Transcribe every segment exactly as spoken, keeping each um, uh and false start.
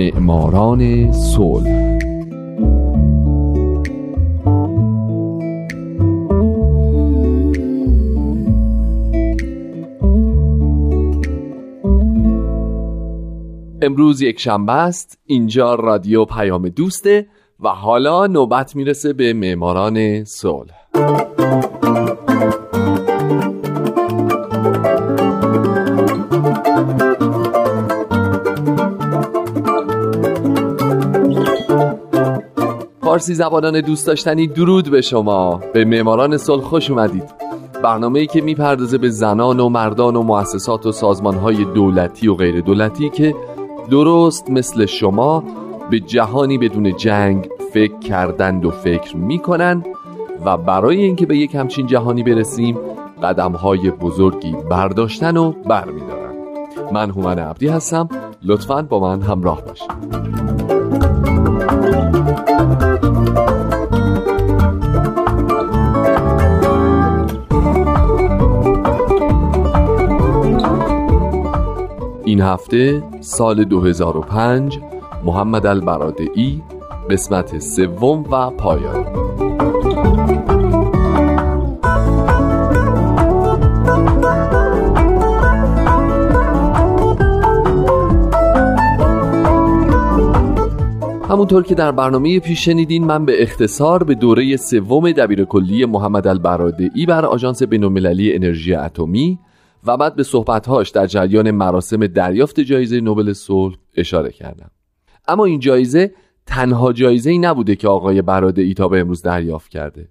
معماران صلح. امروز یک شنبه است، اینجا رادیو پیام دوسته و حالا نوبت میرسه به معماران صلح. فارسی زبانان دوست داشتنی، درود به شما، به معماران صلح خوش اومدید. برنامه‌ای که میپردازه به زنان و مردان و مؤسسات و سازمان‌های دولتی و غیر دولتی که درست مثل شما به جهانی بدون جنگ فکر کردند و فکر میکنند و برای اینکه به یک همچین جهانی برسیم قدم‌های بزرگی برداشتن و برمیدارن. من هومن عبدی هستم، لطفاً با من همراه باشید. این هفته سال دو هزار و پنج، محمد البرادعی، قسمت سوم و پایان. همونطور که در برنامه پیش شنیدین، من به اختصار به دوره سوم دبیرکلی محمد البرادعی بر آژانس بین‌المللی انرژی اتمی و بعد به صحبت‌هاش در جریان مراسم دریافت جایزه نوبل صلح اشاره کردم. اما این جایزه تنها جایزه‌ای نبوده که آقای برادعی تا به امروز دریافت کرده.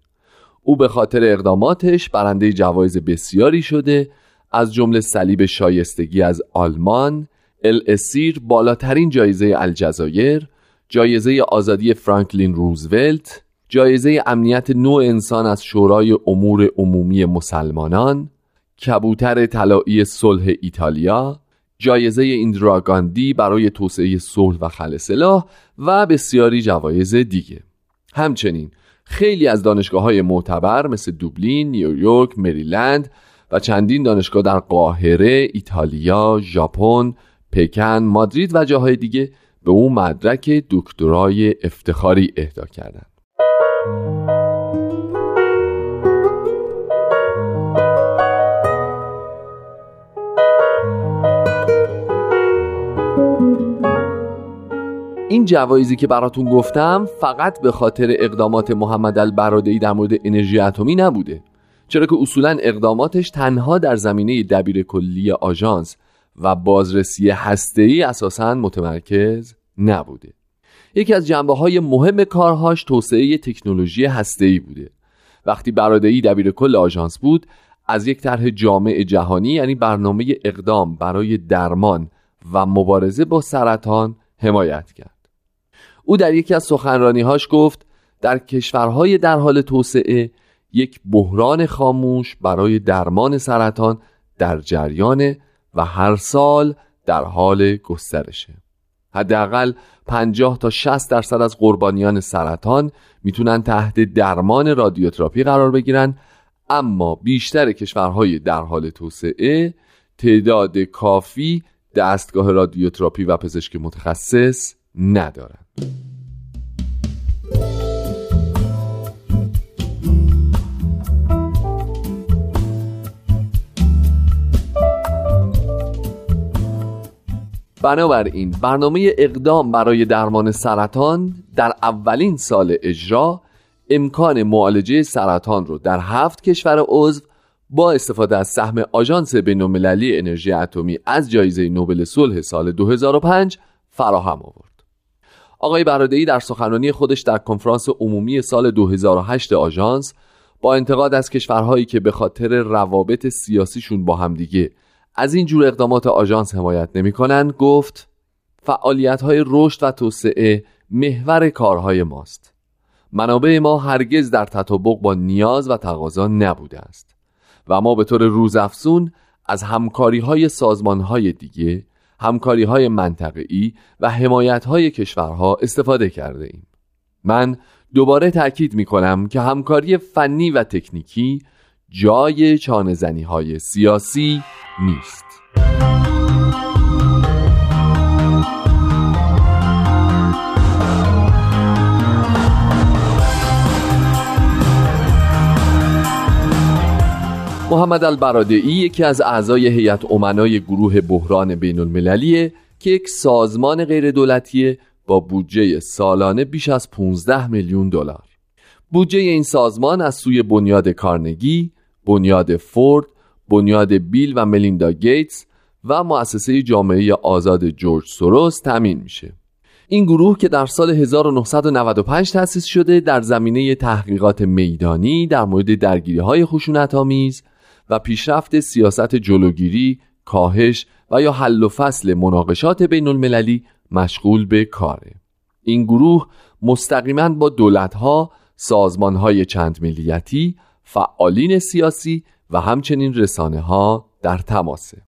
او به خاطر اقداماتش برنده جوایز بسیاری شده، از جمله صلیب شایستگی از آلمان، الاسیر بالاترین جایزه الجزایر، جایزه آزادی فرانکلین روزولت، جایزه امنیت نوع انسان از شورای امور عمومی مسلمانان، کبوتر طلایی صلح ایتالیا، جایزه این دراگاندی برای توسعه صلح و خلع سلاح و بسیاری جوایز دیگه. همچنین خیلی از دانشگاه‌های معتبر مثل دوبلین، نیویورک، مریلند و چندین دانشگاه در قاهره، ایتالیا، ژاپن، پکن، مادرید و جاهای دیگه به اون مدرک دکترای افتخاری اهدا کردند. این جوایزی که براتون گفتم فقط به خاطر اقدامات محمد البرادعی در مورد انرژی اتمی نبوده، چرا که اصولا اقداماتش تنها در زمینه دبیرکلی آژانس و بازرسی هسته‌ای اساساً متمرکز نبوده. یکی از جنبه‌های مهم کارهاش توسعه تکنولوژی هسته‌ای بوده. وقتی برادعی دبیرکل آژانس بود، از یک طرح جامع جهانی، یعنی برنامه اقدام برای درمان و مبارزه با سرطان، حمایت کرد. او در یکی از سخنرانی‌هاش گفت در کشورهای در حال توسعه یک بحران خاموش برای درمان سرطان در جریان و هر سال در حال گسترشه. حداقل پنجاه تا شصت درصد از قربانیان سرطان میتونن تحت درمان رادیوتراپی قرار بگیرن، اما بیشتر کشورهای در حال توسعه تعداد کافی دستگاه رادیوتراپی و پزشک متخصص ندارن. بنابراین برنامه اقدام برای درمان سرطان در اولین سال اجرا امکان معالجه سرطان رو در هفت کشور عضو با استفاده از سهم آژانس بین‌المللی انرژی اتمی از جایزه نوبل صلح سال دو هزار و پنج فراهم آورد. آقای برادعی در سخنرانی خودش در کنفرانس عمومی سال دو هزار و هشت آژانس با انتقاد از کشورهایی که به خاطر روابط سیاسیشون با همدیگه از این جور اقدامات آژانس حمایت نمی‌کنند گفت: فعالیت‌های رشد و توسعه محور کارهای ماست. منابع ما هرگز در تطابق با نیاز و تقاضا نبوده است و ما به طور روزافزون از همکاری‌های سازمان‌های دیگه، همکاری‌های منطقه‌ای و حمایت‌های کشورها استفاده کرده ایم. من دوباره تأکید می‌کنم که همکاری فنی و تکنیکی جای چانه‌زنی‌های سیاسی نیست. محمد البرادعی یکی از اعضای هیئت امنای گروه بحران بین المللی که یک سازمان غیردولتیه با بودجه سالانه بیش از پانزده میلیون دلار. بودجه این سازمان از سوی بنیاد کارنگی، بنیاد فورد، بنیاد بیل و ملیندا گیتس و مؤسسه جامعه آزاد جورج سوروس تامین میشه. این گروه که در سال هزار و نهصد و نود و پنج تأسیس شده، در زمینه تحقیقات میدانی در مورد درگیری‌های خشونت‌آمیز و پیشرفت سیاست جلوگیری، کاهش و یا حل و فصل مناقشات بین المللی مشغول به کاره. این گروه مستقیما با دولت‌ها، سازمان‌های چند ملیتی، فعالین سیاسی و همچنین رسانه‌ها در تماسه.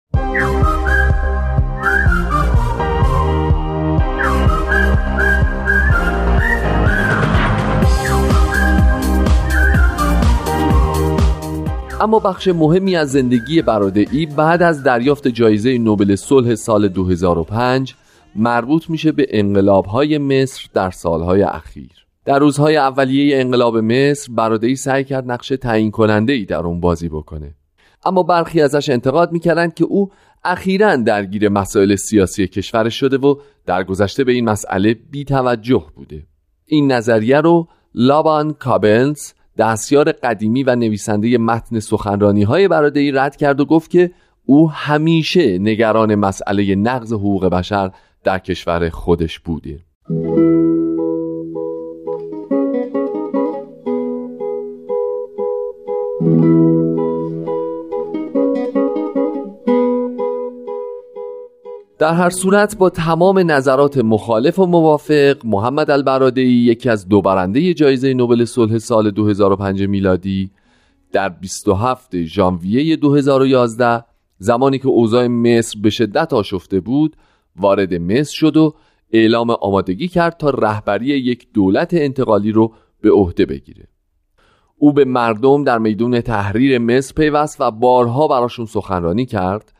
اما بخش مهمی از زندگی برادعی بعد از دریافت جایزه نوبل صلح سال دو هزار و پنج مربوط میشه به انقلاب‌های مصر در سالهای اخیر. در روزهای اولیه انقلاب مصر برادعی سعی کرد نقش تعیین کننده‌ای در اون بازی بکنه، اما برخی ازش انتقاد میکردند که او اخیراً درگیر مسائل سیاسی کشورش شده و در گذشته به این مسئله بی‌توجه بوده. این نظریه رو لابان کابلز، دستیار قدیمی و نویسنده متن سخنرانی‌های برادعی، رد کرد و گفت که او همیشه نگران مسئله نقض حقوق بشر در کشور خودش بوده. در هر صورت با تمام نظرات مخالف و موافق، محمد البرادعی یکی از دو برنده جایزه نوبل صلح سال دو هزار و پنج میلادی در بیست و هفتم ژانویه دو هزار و یازده، زمانی که اوضاع مصر به شدت آشفته بود، وارد مصر شد و اعلام آمادگی کرد تا رهبری یک دولت انتقالی رو به عهده بگیره. او به مردم در میدان تحریر مصر پیوست و بارها براشون سخنرانی کرد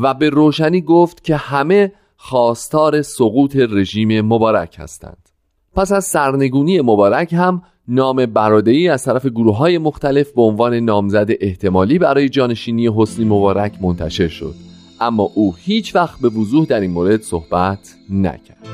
و به روشنی گفت که همه خواستار سقوط رژیم مبارک هستند. پس از سرنگونی مبارک هم نام برادعی از طرف گروه‌های مختلف به عنوان نامزد احتمالی برای جانشینی حسنی مبارک منتشر شد، اما او هیچ وقت به وضوح در این مورد صحبت نکرد.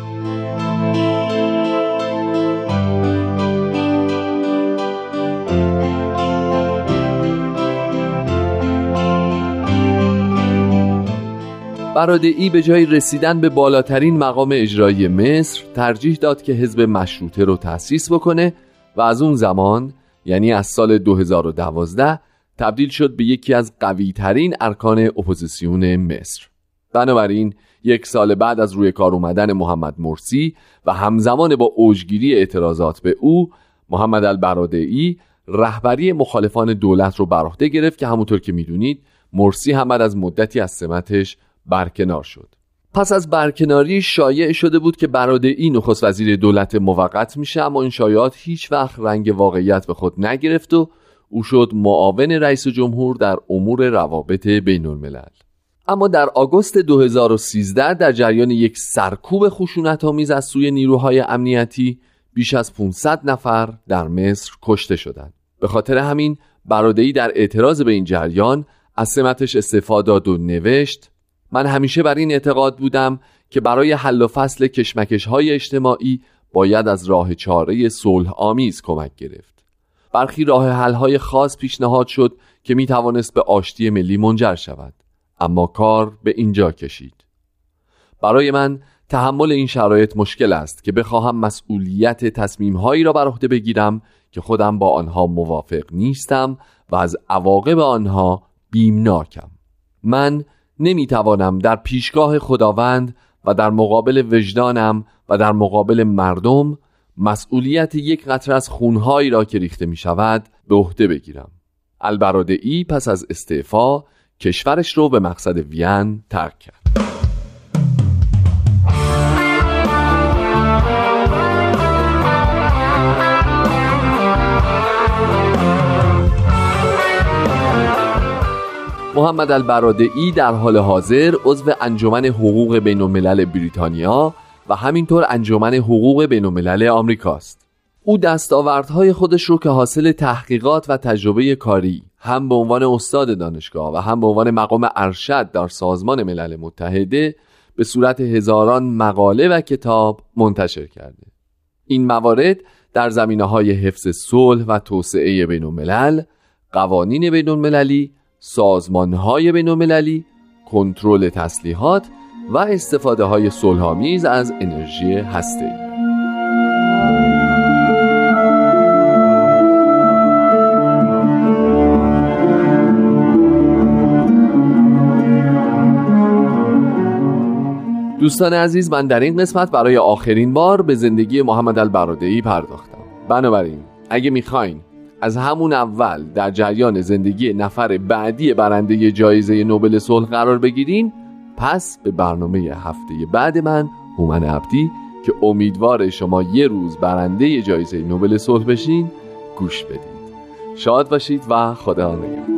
برادعی به جای رسیدن به بالاترین مقام اجرایی مصر، ترجیح داد که حزب مشروطه رو تأسیس بکنه و از اون زمان، یعنی از سال دو هزار و دوازده، تبدیل شد به یکی از قوی‌ترین ارکان اپوزیسیون مصر. بنابراین یک سال بعد از روی کار اومدن محمد مرسی و همزمان با اوجگیری اعتراضات به او، محمد البرادعی رهبری مخالفان دولت رو بر عهده گرفت که همونطور که می‌دونید مرسی هم از مدتی از سمتش برکنار شد. پس از برکناری شایع شده بود که برادعی نخست وزیر دولت موقت میشه، اما این شایعات هیچ وقت رنگ واقعیت به خود نگرفت و او شد معاون رئیس جمهور در امور روابط بین الملل. اما در آگوست دو هزار و سیزده در جریان یک سرکوب خشونت‌آمیز از سوی نیروهای امنیتی بیش از پانصد نفر در مصر کشته شدند. به خاطر همین برادعی در اعتراض به این جریان از سمتش استعفا داد و نوشت: من همیشه بر این اعتقاد بودم که برای حل و فصل کشمکش‌های اجتماعی باید از راه چاره صلح‌آمیز کمک گرفت. برخی راه حل‌های خاص پیشنهاد شد که می‌توانست به آشتی ملی منجر شود، اما کار به اینجا کشید. برای من تحمل این شرایط مشکل است که بخواهم مسئولیت تصمیم‌هایی را بر عهده بگیرم که خودم با آنها موافق نیستم و از عواقب آنها بیمناکم. من نمیتوانم در پیشگاه خداوند و در مقابل وجدانم و در مقابل مردم مسئولیت یک قطره از خونهایی را که ریخته می شود به عهده بگیرم. البرادعی پس از استعفا کشورش رو به مقصد وین ترک کرد. محمد البرادعی در حال حاضر عضو انجمن حقوق بین الملل بریتانیا و همینطور انجمن حقوق بین الملل آمریکاست. او دستاوردهای خودش رو که حاصل تحقیقات و تجربه کاری هم به عنوان استاد دانشگاه و هم به عنوان مقام ارشد در سازمان ملل متحده به صورت هزاران مقاله و کتاب منتشر کرده. این موارد در زمینه‌های حفظ صلح و توسعه بین‌الملل، قوانین بین‌المللی، سازمان‌های بین‌المللی، کنترل تسلیحات و استفاده‌های صلح‌آمیز از انرژی هسته‌ای. دوستان عزیز، من در این قسمت برای آخرین بار به زندگی محمد البرادعی پرداختم. بنابراین اگه میخواین از همون اول در جریان زندگی نفر بعدی برنده جایزه نوبل صلح قرار بگیرین، پس به برنامه هفته بعد من، هومن عبدی، که امیدوار شما یه روز برنده جایزه نوبل صلح بشین، گوش بدید. شاد باشید و خدا نگهدار.